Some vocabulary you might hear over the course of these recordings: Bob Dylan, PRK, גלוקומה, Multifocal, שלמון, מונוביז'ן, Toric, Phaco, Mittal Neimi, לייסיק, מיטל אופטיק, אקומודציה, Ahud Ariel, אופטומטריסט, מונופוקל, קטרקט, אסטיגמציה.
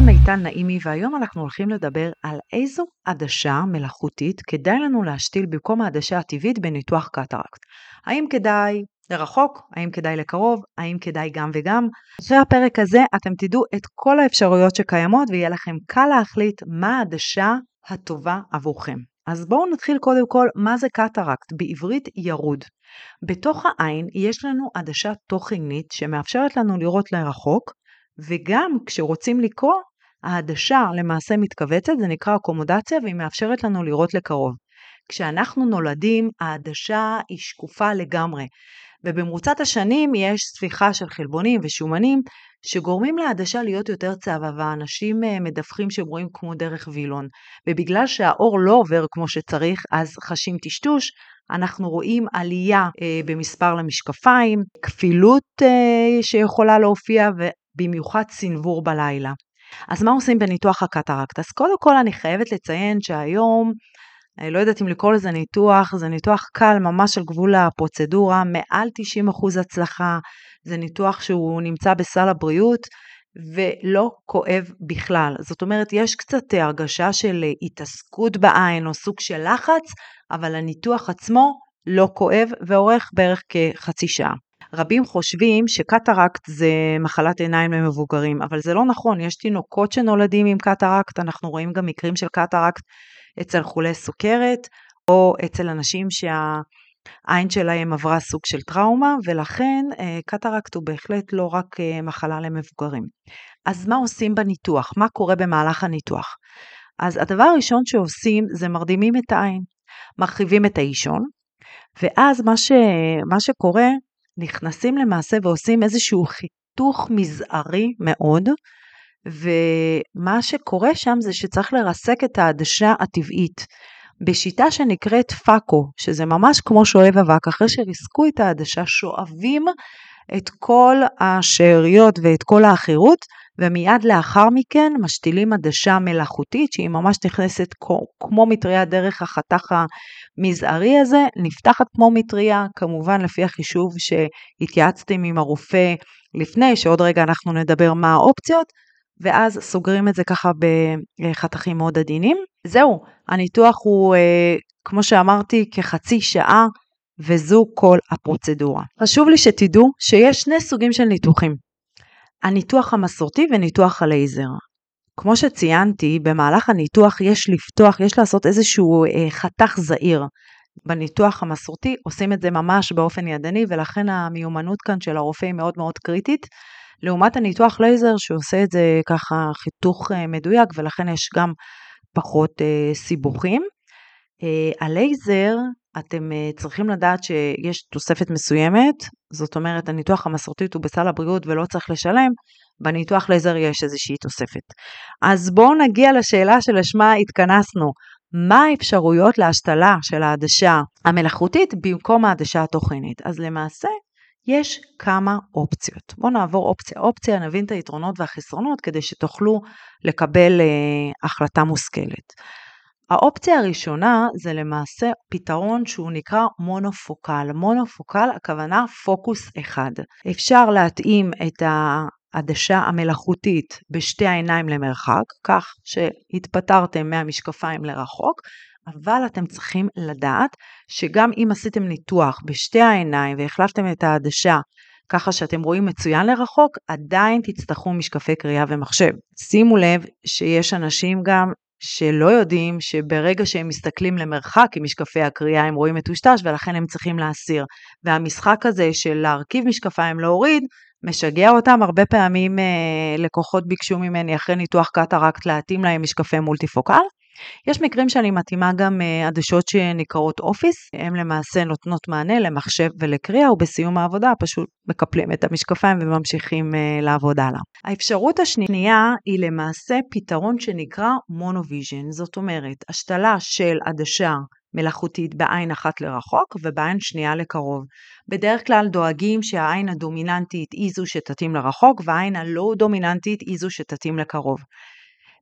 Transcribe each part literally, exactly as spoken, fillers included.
כאן מיטל נעימי, והיום אנחנו הולכים לדבר על איזו עדשה מלאכותית כדאי לנו להשתיל במקום העדשה הטבעית בניתוח קטרקט. האם כדאי לרחוק? האם כדאי לקרוב? האם כדאי גם וגם? אחרי הפרק הזה אתם תדעו את כל האפשרויות שקיימות ויהיה לכם קל להחליט מה העדשה הטובה עבורכם. אז בואו נתחיל קודם כל מה זה קטרקט, בעברית ירוד. בתוך העין יש לנו עדשה תוכנית שמאפשרת לנו לראות לרחוק, וגם כשרוצים לקרוא, העדשה למעשה מתכווצת, זה נקרא אקומודציה, והיא מאפשרת לנו לראות לקרוב. כשאנחנו נולדים, העדשה היא שקופה לגמרי, ובמרוצת השנים יש ספיחה של חלבונים ושומנים, שגורמים לעדשה להיות יותר צהבהה, אנשים מדווחים שהם רואים כמו דרך וילון, ובגלל שהאור לא עובר כמו שצריך, אז חשים טשטוש, אנחנו רואים עלייה אה, במספר למשקפיים, כפילות אה, שיכולה להופיע, ו... במיוחד צנבור בלילה. אז מה עושים בניתוח הקטרקט? אז קודם כל אני חייבת לציין שהיום, לא יודעת אם לקרוא לזה ניתוח, זה ניתוח קל ממש על גבול הפרוצדורה, מעל תשעים אחוז הצלחה, זה ניתוח שהוא נמצא בסל הבריאות, ולא כואב בכלל. זאת אומרת, יש קצת הרגשה של התעסקות בעין או סוג של לחץ, אבל הניתוח עצמו לא כואב ואורך בערך כחצי שעה. רבים חושבים שקטרקט זה מחלת עיניים למבוגרים, אבל זה לא נכון, יש תינוקות שנולדים עם קטרקט, אנחנו רואים גם מקרים של קטרקט אצל חולי סוכרת, או אצל אנשים שהעין שלהם עברה סוג של טראומה, ולכן קטרקט הוא בהחלט לא רק מחלה למבוגרים. אז מה עושים בניתוח? מה קורה במהלך הניתוח? אז הדבר הראשון שעושים זה מרדימים את העין, מרחיבים את האישון, ואז מה, ש... מה שקורה, נכנסים למעשה ועושים איזשהו חיתוך מזערי מאוד, ומה שקורה שם זה שצריך לרסק את העדשה הטבעית, בשיטה שנקראת פאקו, שזה ממש כמו שואב אבק, אחרי שריסקו את העדשה שואבים את כל השאריות ואת כל האחירות, ומיד לאחר מכן משתילים עדשה מלאכותית, שהיא ממש נכנסת כמו מטריה דרך החתך המזערי הזה, נפתחת כמו מטריה, כמובן לפי החישוב שהתייעצתם עם הרופא לפני, שעוד רגע אנחנו נדבר מה האופציות, ואז סוגרים את זה ככה בחתכים מאוד עדינים. זהו, הניתוח הוא, כמו שאמרתי, כחצי שעה, וזו כל הפרוצדורה. חשוב לי שתדעו שיש שני סוגים של ניתוחים, הניתוח המסורתי וניתוח הלייזר. כמו שציינתי, במהלך הניתוח יש לפתוח, יש לעשות איזשהו חתך זעיר. בניתוח המסורתי עושים את זה ממש באופן ידני, ולכן המיומנות כאן של הרופא היא מאוד מאוד קריטית, לעומת הניתוח לייזר שעושה את זה ככה חיתוך מדויק, ולכן יש גם פחות סיבוכים. הלייזר, אתם צריכים לדעת שיש תוספת מסוימת, זאת אומרת הניתוח המסורתית הוא בסל הבריאות ולא צריך לשלם, בניתוח לייזר יש איזושהי תוספת. אז בואו נגיע לשאלה שלשמה התכנסנו, מה האפשרויות להשתלה של העדשה המלאכותית במקום העדשה התוכנית? אז למעשה יש כמה אופציות. בואו נעבור אופציה אופציה, נבין את היתרונות והחסרונות כדי שתוכלו לקבל אה, החלטה מושכלת. האופציה הראשונה זה למעשה פתרון שהוא נקרא מונופוקל. מונופוקל הכוונה פוקוס אחד. אפשר להתאים את העדשה המלאכותית בשתי העיניים למרחק, כך שהתפטרתם מהמשקפיים לרחוק, אבל אתם צריכים לדעת שגם אם עשיתם ניתוח בשתי העיניים והחלפתם את העדשה, ככה שאתם רואים מצוין לרחוק, עדיין תצטרכו משקפי קריאה ומחשב. שימו לב שיש אנשים גם שלא יודעים שברגע שהם מסתכלים למרחק עם משקפי הקריאה הם רואים מטושטש ולכן הם צריכים להסיר. והמשחק הזה של להרכיב משקפיים להוריד משגע אותם. הרבה פעמים לקוחות ביקשו ממני אחרי ניתוח קטרקט להתאים להם משקפי מולטיפוקל. יש מקרים שאני מתאימה גם עדשות שנקראות אופיס, הם למעשה נותנות מענה למחשב ולקריאה, ובסיום העבודה פשוט מקפלים את המשקפיים וממשיכים לעבוד הלאה. האפשרות השנייה היא למעשה פתרון שנקרא מונוביז'ן, זאת אומרת, השתלה של עדשה מלאכותית בעין אחת לרחוק ובעין שנייה לקרוב. בדרך כלל דואגים שהעין הדומיננטית היא זו שתתאים לרחוק, והעין הלא דומיננטית היא זו שתתאים לקרוב.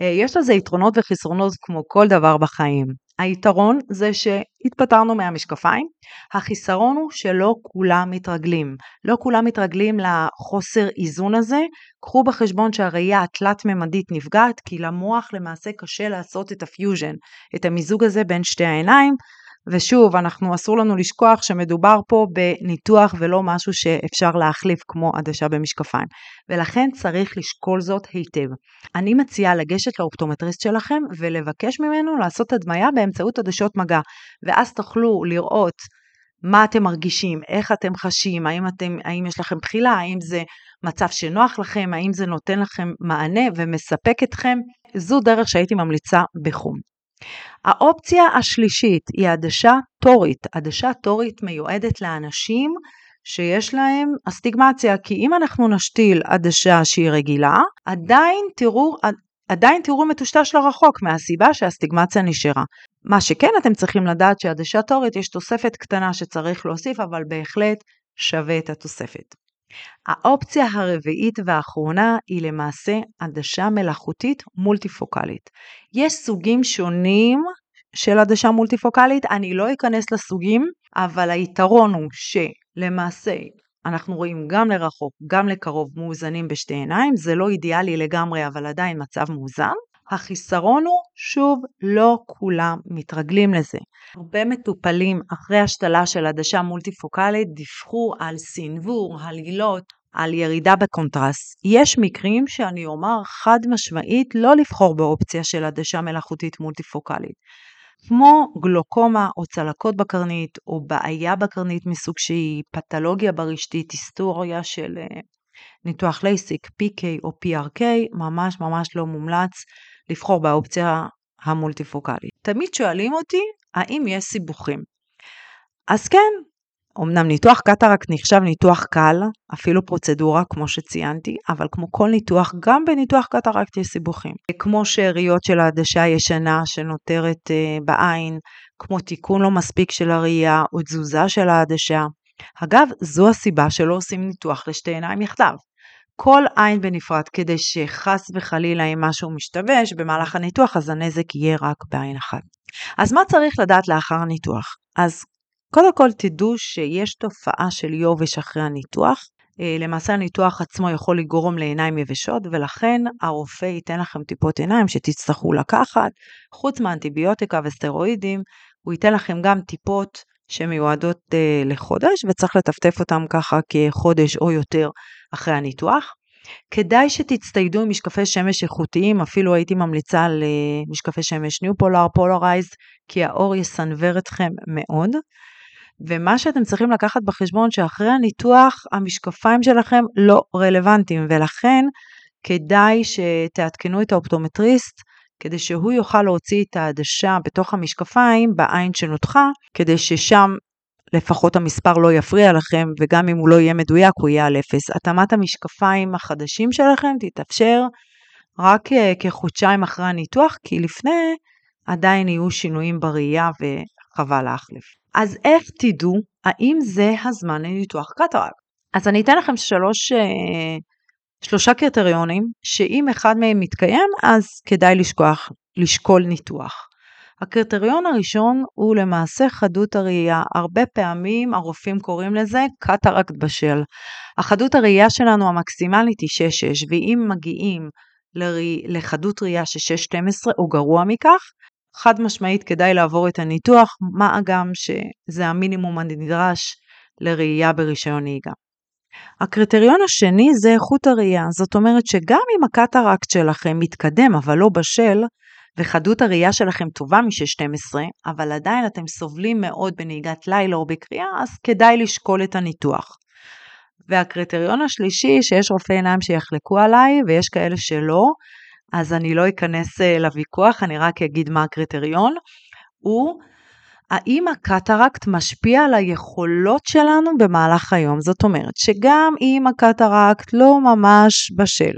יש לזה יתרונות וחסרונות כמו כל דבר בחיים. היתרון זה שהתפטרנו מהמשקפיים, החיסרון הוא שלא כולם מתרגלים, לא כולם מתרגלים לחוסר איזון הזה, קחו בחשבון שהראייה התלת-ממדית נפגעת, כי למוח למעשה קשה לעשות את הפיוז'ן, את המיזוג הזה בין שתי העיניים, ושוב, אנחנו אסור לנו לשכוח שמדובר פה בניתוח ולא משהו שאפשר להחליף כמו עדשה במשקפיים. ולכן צריך לשקול זאת היטב. אני מציעה לגשת לאופטומטריסט שלכם ולבקש ממנו לעשות הדמיה באמצעות עדשות מגע. ואז תוכלו לראות מה אתם מרגישים, איך אתם חשים, האם, אתם, האם יש לכם בחילה, האם זה מצב שנוח לכם, האם זה נותן לכם מענה ומספק אתכם. זו דרך שהייתי ממליצה בחום. האופציה השלישית היא עדשה טורית. עדשה טורית מיועדת לאנשים שיש להם אסטיגמציה, כי אם אנחנו נשתיל עדשה שהיא רגילה, עדיין תראו, עדיין תראו מטושטש לרחוק מהסיבה שהאסטיגמציה נשארה. מה שכן אתם צריכים לדעת שעדשה טורית יש תוספת קטנה שצריך להוסיף, אבל בהחלט שווה את התוספת. האופציה הרביעית והאחרונה היא למעשה עדשה מלאכותית מולטיפוקלית. יש סוגים שונים של עדשה מולטיפוקלית, אני לא אכנס לסוגים, אבל היתרון הוא שלמעשה אנחנו רואים גם לרחוק, גם לקרוב מאוזנים בשתי עיניים, זה לא אידיאלי לגמרי, אבל עדיין מצב מאוזן. החיסרון הוא, שוב, לא כולם מתרגלים לזה. הרבה מטופלים אחרי השתלה של עדשה מולטיפוקלית דיווחו על סנוור, הלילות, על ירידה בקונטרסט. יש מקרים שאני אומר חד משמעית לא לבחור באופציה של עדשה מלאכותית מולטיפוקלית. כמו גלוקומה או צלקות בקרנית או בעיה בקרנית מסוג שהיא, פתולוגיה ברשתית, היסטוריה של ניתוח לייסיק, פי קיי או פי אר קיי, ממש ממש לא מומלץ לבחור באופציה המולטיפוקלית. תמיד שואלים אותי, האם יש סיבוכים? אז כן, אמנם ניתוח קטרקט נחשב ניתוח קל, אפילו פרוצדורה כמו שציינתי, אבל כמו כל ניתוח, גם בניתוח קטרקט יש סיבוכים. כמו שאריות של העדשה ישנה שנותרת בעין, כמו תיקון לא מספיק של הראייה או תזוזה של העדשה. אגב, זו הסיבה שלא עושים ניתוח לשתי עיניים יחדיו. כל עין בנפרד, כדי שחס וחלילה אם משהו משתבש במהלך הניתוח, אז הנזק יהיה רק בעין אחת. אז מה צריך לדעת לאחר הניתוח? אז קודם כל תדעו שיש תופעה של יובש אחרי הניתוח. למעשה הניתוח עצמו יכול לגרום לעיניים יבשות, ולכן הרופא ייתן לכם טיפות עיניים שתצטרכו לקחת. חוץ מאנטיביוטיקה וסטרואידים, הוא ייתן לכם גם טיפות שמיועדות לחודש, וצריך לטפטף אותם ככה כחודש או יותר אחרי הניתוח. כדאי שתצטיידו עם משקפי שמש איכותיים, אפילו הייתי ממליצה על משקפי שמש ניו פולר, פולרייזד, כי האור יסנבר אתכם מאוד. ומה שאתם צריכים לקחת בחשבון שאחרי הניתוח המשקפיים שלכם לא רלוונטיים, ולכן כדאי שתעדכנו את האופטומטריסט, כדי שהוא יוכל להוציא את העדשה בתוך המשקפיים בעין שנותחה, כדי ששם לפחות המספר לא יפריע לכם, וגם אם הוא לא יהיה מדויק הוא יהיה על אפס. התאמת המשקפיים החדשים שלכם תתאפשר רק כחודשיים אחרי הניתוח, כי לפני עדיין יהיו שינויים בראייה וחבל להחליף. אז איך תדעו האם זה הזמן לניתוח קטרקט? אז אני אתן לכם שלוש... שלושה קריטריונים שאם אחד מהם מתקיים אז כדאי לשכוח, לשקול ניתוח. הקריטריון הראשון הוא למעשה חדות הראייה. הרבה פעמים הרופאים קוראים לזה קטרקט בשל. החדות הראייה שלנו המקסימלית היא שש נקודה שש, ואם מגיעים לחדות ראייה שש נקודה שתים עשרה או גרוע מכך, חד משמעית כדאי לעבור את הניתוח, מה גם שזה המינימום הנדרש לראייה ברישיון נהיגה. הקריטריון השני זה איכות הראייה, זאת אומרת שגם אם הקטרקט שלכם מתקדם אבל לא בשל, וחדות הראייה שלכם טובה מ-שש נקודה שתים עשרה, אבל עדיין אתם סובלים מאוד בנהיגת לילה או בקריאה, אז כדאי לשקול את הניתוח. והקריטריון השלישי, שיש רופאי עיניים שיחלקו עליי ויש כאלה שלא, אז אני לא אכנס לוויכוח, אני רק אגיד מה הקריטריון, הוא... האם הקטרקט משפיע על היכולות שלנו במהלך היום? זאת אומרת שגם אם הקטרקט לא ממש בשל,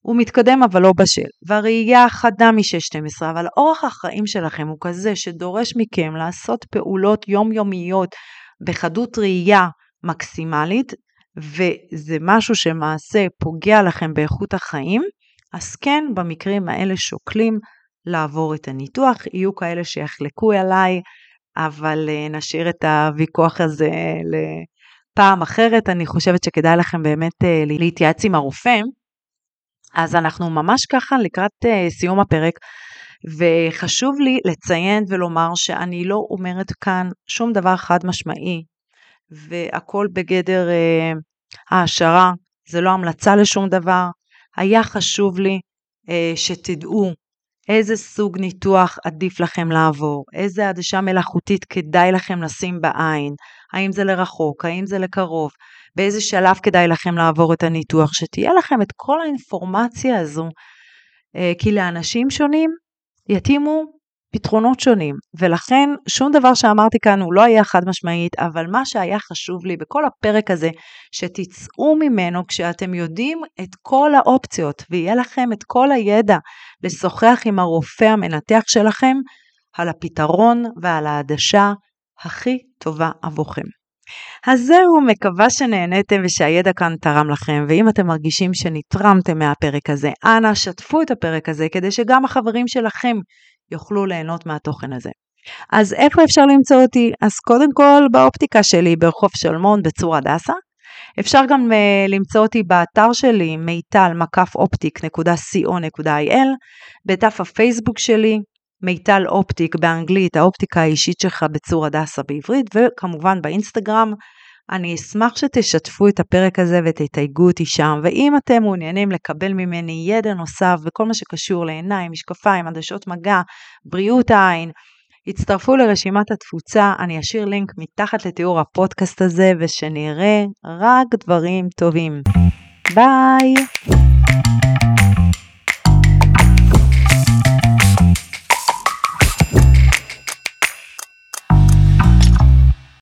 הוא מתקדם אבל לא בשל, והראייה חדה מ-שש נקודה שתים עשרה, אבל אורח החיים שלכם הוא כזה שדורש מכם לעשות פעולות יומיומיות בחדות ראייה מקסימלית, וזה משהו שמעשה פוגע לכם באיכות החיים, אז כן במקרים האלה שוקלים לעבור את הניתוח, יהיו כאלה שיחלקו עליי, אבל נשאיר את הוויכוח הזה לפעם אחרת, אני חושבת שכדאי לכם באמת להתייעץ עם הרופא, אז אנחנו ממש ככה לקראת סיום הפרק, וחשוב לי לציין ולומר שאני לא אומרת כאן שום דבר חד משמעי, והכל בגדר ההשערה, זה לא המלצה לשום דבר, היה חשוב לי שתדעו איזה סוג ניתוח עדיף לכם לעבור, איזה עדשה מלאכותית כדאי לכם לשים בעין, האם זה לרחוק, האם זה לקרוב, באיזה שלב כדאי לכם לעבור את הניתוח, שתהיה לכם את כל האינפורמציה הזו, כי לאנשים שונים יתאימו פתרונות שונים, ולכן שום דבר שאמרתי כאן הוא לא היה חד משמעית, אבל מה שהיה חשוב לי בכל הפרק הזה, שתצאו ממנו כשאתם יודעים את כל האופציות, ויהיה לכם את כל הידע לשוחח עם הרופא המנתח שלכם, על הפתרון ועל העדשה הכי טובה עבורכם. אז זהו, מקווה שנהניתם ושהידע כאן תרם לכם, ואם אתם מרגישים שנתרמתם מהפרק הזה, אנא שתפו את הפרק הזה כדי שגם החברים שלכם יוכלו ליהנות מהתוכן הזה. אז איפה אפשר למצוא אותי? אז קודם כל באופטיקה שלי ברחוב שלמון בצור הדסה, אפשר גם למצוא אותי באתר שלי מייטל אופטיק נקודה קו נקודה איי אל, בדף הפייסבוק שלי מיטל אופטיק באנגלית, האופטיקה האישית שלך בצור הדסה בעברית, וכמובן באינסטגרם. אני אשמח שתשתפו את הפרק הזה ותתייגו אותי שם, ואם אתם מעוניינים לקבל ממני ידע נוסף וכל מה שקשור לעיניים, משקפיים, עדשות מגע, בריאות העין, הצטרפו לרשימת התפוצה, אני אשאיר לינק מתחת לתיאור הפודקאסט הזה, ושנראה רק דברים טובים. ביי!